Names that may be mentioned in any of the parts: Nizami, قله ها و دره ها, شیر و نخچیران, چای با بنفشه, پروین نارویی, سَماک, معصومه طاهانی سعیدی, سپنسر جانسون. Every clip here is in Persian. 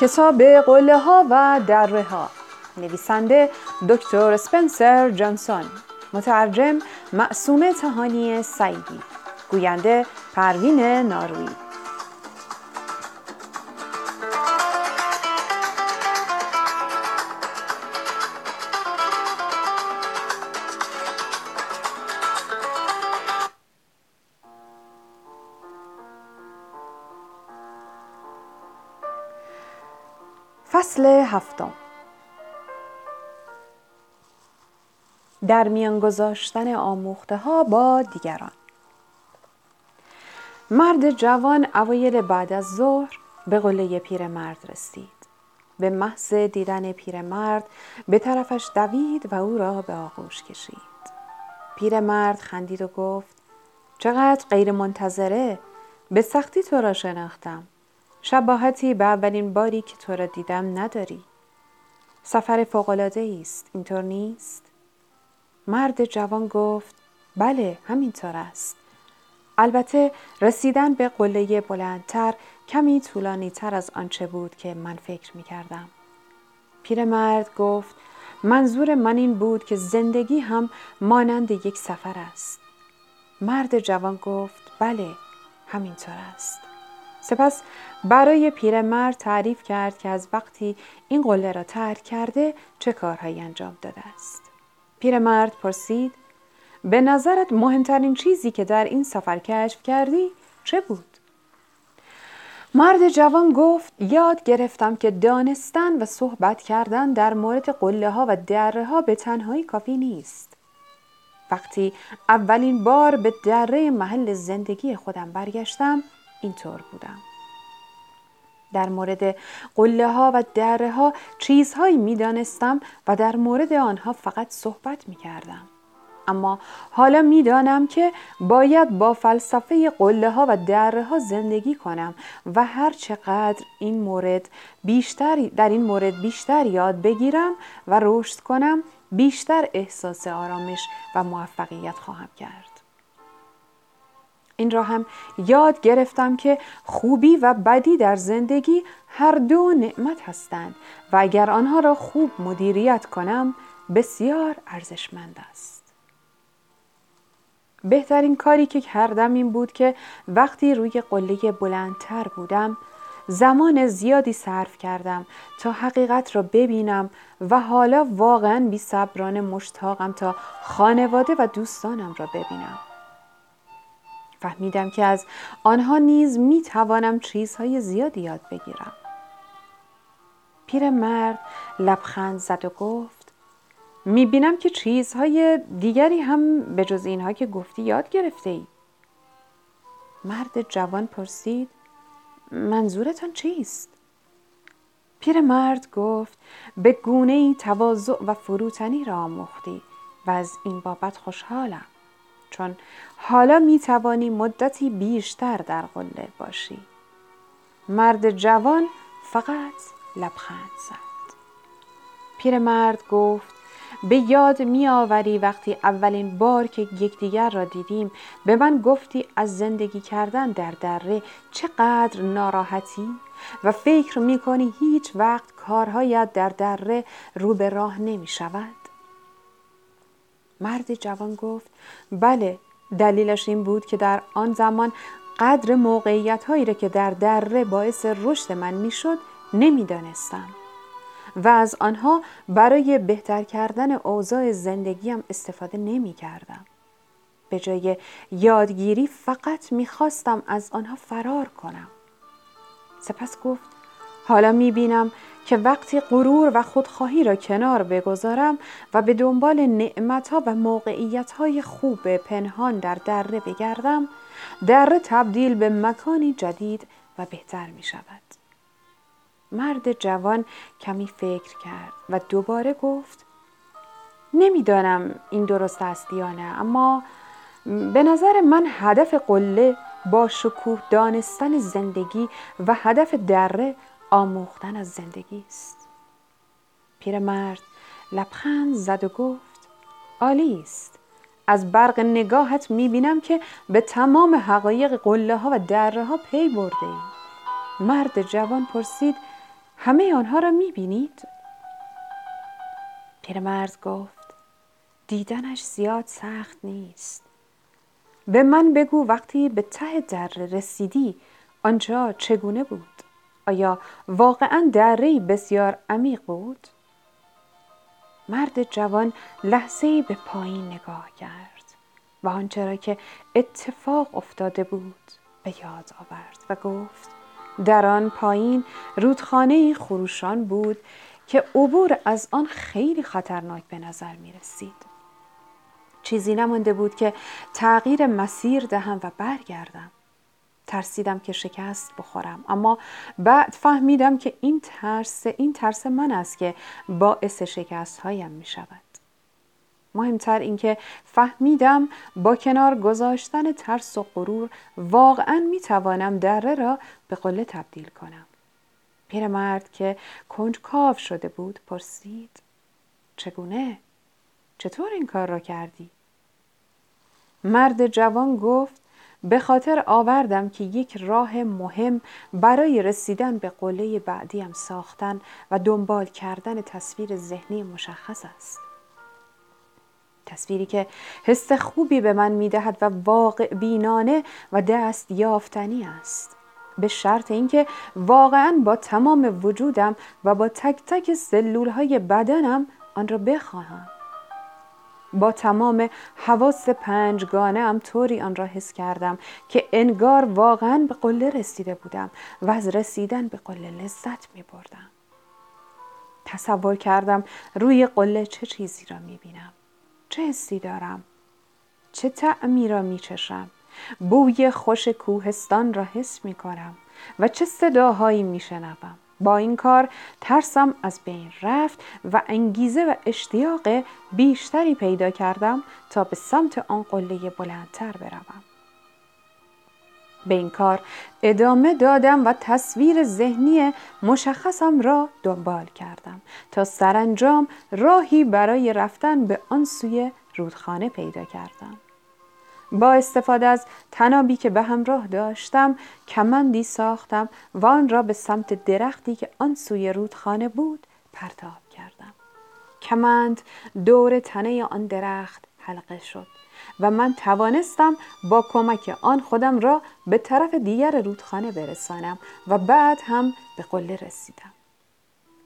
کتاب قله ها و دره ها، نویسنده دکتر سپنسر جانسون، مترجم معصومه طاهانی سعیدی، گوینده پروین نارویی. فصل هفتم، در میان گذاشتن آموخته ها با دیگران. مرد جوان اوایل بعد از ظهر به قله پیرمرد رسید. به محض دیدن پیرمرد به طرفش دوید و او را به آغوش کشید. پیرمرد خندید و گفت: چقدر غیر منتظره، به سختی تو را شناختم. شباهتی به اولین باری که تو را دیدم نداری. سفر فوق‌العاده‌ای است، اینطور نیست؟ مرد جوان گفت: بله، همینطور است. البته رسیدن به قله بلندتر کمی طولانی تر از آنچه بود که من فکر می کردم. پیرمرد گفت: منظور من این بود که زندگی هم مانند یک سفر است. مرد جوان گفت: بله، همینطور است. سپس برای پیرمرد تعریف کرد که از وقتی این قله را ترک کرده چه کارهایی انجام داده است. پیرمرد پرسید: به نظرت مهمترین چیزی که در این سفر کشف کردی چه بود؟ مرد جوان گفت: یاد گرفتم که دانستن و صحبت کردن در مورد قله ها و دره ها به تنهایی کافی نیست. وقتی اولین بار به دره محل زندگی خودم برگشتم اینطور بودم. در مورد قله ها و دره ها چیزهایی می دانستم و در مورد آنها فقط صحبت می کردم. اما حالا می دانم که باید با فلسفه قله ها و دره ها زندگی کنم و هر چقدر در این مورد بیشتر یاد بگیرم و رشد کنم، بیشتر احساس آرامش و موفقیت خواهم کرد. این را هم یاد گرفتم که خوبی و بدی در زندگی هر دو نعمت هستند و اگر آنها را خوب مدیریت کنم بسیار ارزشمند است. بهترین کاری که کردم این بود که وقتی روی قله بلندتر بودم زمان زیادی صرف کردم تا حقیقت را ببینم و حالا واقعاً بی‌صبرانه مشتاقم تا خانواده و دوستانم را ببینم. فهمیدم که از آنها نیز می توانم چیزهای زیادی یاد بگیرم. پیرمرد لبخند زد و گفت: می بینم که چیزهای دیگری هم به جز اینها که گفتی یاد گرفته ای. مرد جوان پرسید: منظورتان چیست؟ پیرمرد گفت: به گونه‌ای تواضع و فروتنی را آموختی و از این بابت خوشحالم، چون حالا می توانی مدتی بیشتر در قله باشی. مرد جوان فقط لبخند زد. پیرمرد گفت: به یاد می آوری وقتی اولین بار که یکدیگر را دیدیم به من گفتی از زندگی کردن در دره چقدر ناراحتی و فکر می کنی هیچ وقت کارهایت در دره رو به راه نمی شود؟ مرد جوان گفت: بله، دلیلش این بود که در آن زمان قدر موقعیت‌هایی را که در دره باعث رشد من می‌شد نمی‌دانستم و از آنها برای بهتر کردن اوضاع زندگیم استفاده نمی‌کردم. به جای یادگیری فقط می‌خواستم از آنها فرار کنم. سپس گفت: حالا می‌بینم که وقتی غرور و خودخواهی را کنار بگذارم و به دنبال نعمت‌ها و موقعیت‌های خوب پنهان در دره بگردم، دره تبدیل به مکانی جدید و بهتر می‌شود. مرد جوان کمی فکر کرد و دوباره گفت: نمی‌دانم این درست است یا نه، اما به نظر من هدف قله با شکوه دانستن زندگی و هدف دره آموختن از زندگی است. پیرمرد لبخند زد و گفت: عالی است. از برق نگاهت میبینم که به تمام حقایق قله ها و دره ها پی برده ای. مرد جوان پرسید: همه آنها را می‌بینید؟ پیرمرد گفت: دیدنش زیاد سخت نیست. به من بگو وقتی به ته دره رسیدی آنجا چگونه بود؟ آیا واقعاً دره‌ای بسیار عمیق بود؟ مرد جوان لحظه‌ای به پایین نگاه کرد و آنچه را که اتفاق افتاده بود به یاد آورد و گفت: در آن پایین رودخانه‌ای خروشان بود که عبور از آن خیلی خطرناک به نظر می رسید. چیزی نمانده بود که تغییر مسیر دهم و برگردم. ترسیدم که شکست بخورم، اما بعد فهمیدم که این ترس من است که باعث شکست هایم می شود. مهمتر این که فهمیدم با کنار گذاشتن ترس و غرور واقعاً می توانم دره را به قله تبدیل کنم. پیرمرد که کنجکاو شده بود پرسید: چگونه؟ چطور این کار را کردی؟ مرد جوان گفت: به خاطر آوردم که یک راه مهم برای رسیدن به قله بعدیم ساختن و دنبال کردن تصویر ذهنی مشخص است. تصویری که حس خوبی به من می‌دهد و واقع بینانه و دست یافتنی است، به شرط اینکه واقعاً با تمام وجودم و با تک تک سلول‌های بدنم آن را بخواهم. با تمام حواس پنجگانه‌ام طوری آن را حس کردم که انگار واقعاً به قله رسیده بودم و از رسیدن به قله لذت می‌بردم. تصور کردم روی قله چه چیزی را می‌بینم، چه حسی دارم، چه طعمی را می‌چشم، بوی خوش کوهستان را حس می‌کنم و چه صداهایی می‌شنوم. با این کار ترسم از بین رفت و انگیزه و اشتیاق بیشتری پیدا کردم تا به سمت آن قله بلندتر بروم. به این کار ادامه دادم و تصویر ذهنی مشخصم را دنبال کردم تا سرانجام راهی برای رفتن به آن سوی رودخانه پیدا کردم. با استفاده از تنابی که به همراه داشتم کمندی ساختم و آن را به سمت درختی که آن سوی رودخانه بود پرتاب کردم. کمند دور تنه آن درخت حلقه شد و من توانستم با کمک آن خودم را به طرف دیگر رودخانه برسانم و بعد هم به قله رسیدم.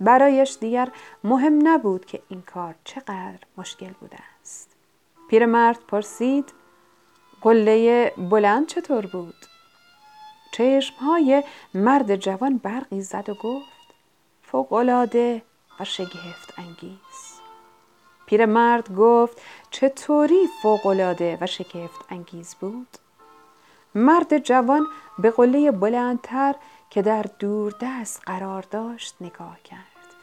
برایش دیگر مهم نبود که این کار چقدر مشکل بوده است. پیرمرد پرسید: قله بلند چطور بود؟ چشمهای مرد جوان برقی زد و گفت: فوق‌العاده و شگفت انگیز. پیرمرد گفت: چطوری فوق‌العاده و شگفت انگیز بود؟ مرد جوان به قله بلندتر که در دور دست قرار داشت نگاه کرد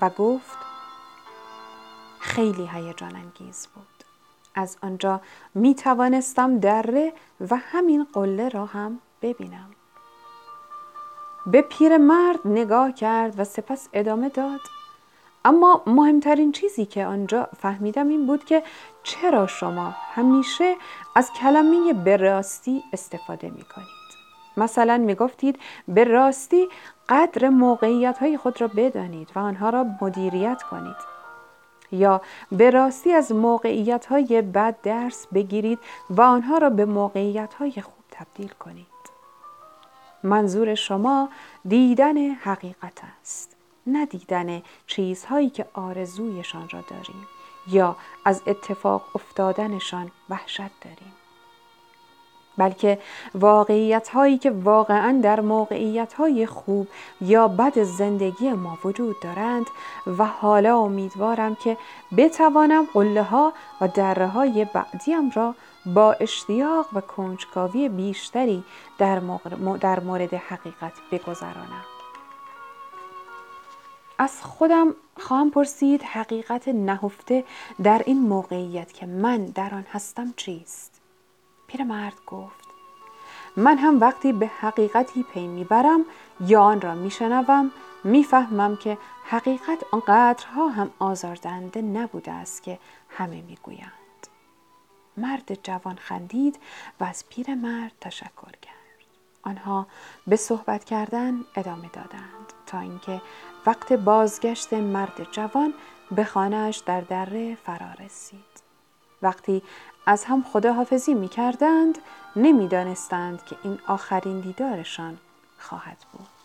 و گفت: خیلی هیجان انگیز بود. از آنجا می توانستم دره و همین قله را هم ببینم. به پیرمرد نگاه کرد و سپس ادامه داد: اما مهمترین چیزی که آنجا فهمیدم این بود که چرا شما همیشه از کلمه به راستی استفاده می کنید. مثلا می گفتید به راستی قدر موقعیت های خود را بدانید و آنها را مدیریت کنید، یا به راستی از موقعیت‌های بد درس بگیرید و آنها را به موقعیت‌های خوب تبدیل کنید. منظور شما دیدن حقیقت است، نه دیدن چیزهایی که آرزویشان را داریم یا از اتفاق افتادنشان وحشت داریم، بلکه واقعیت‌هایی که واقعاً در موقعیت‌های خوب یا بد زندگی ما وجود دارند. و حالا امیدوارم که بتوانم قله‌ها و دره‌های بعدیم را با اشتیاق و کنجکاوی بیشتری در مورد حقیقت بگذرانم. از خودم خواهم پرسید حقیقت نهفته در این موقعیت که من در آن هستم چیست؟ پیرمرد گفت: من هم وقتی به حقیقتی پی میبرم یا آن را میشنوم میفهمم که حقیقت آنقدرها هم آزاردهنده نبوده است که همه میگویند. مرد جوان خندید و از پیرمرد تشکر کرد. آنها به صحبت کردن ادامه دادند تا اینکه وقت بازگشت مرد جوان به خانه‌اش در دره فرا رسید. وقتی از هم خداحافظی می کردند نمی دانستند که این آخرین دیدارشان خواهد بود.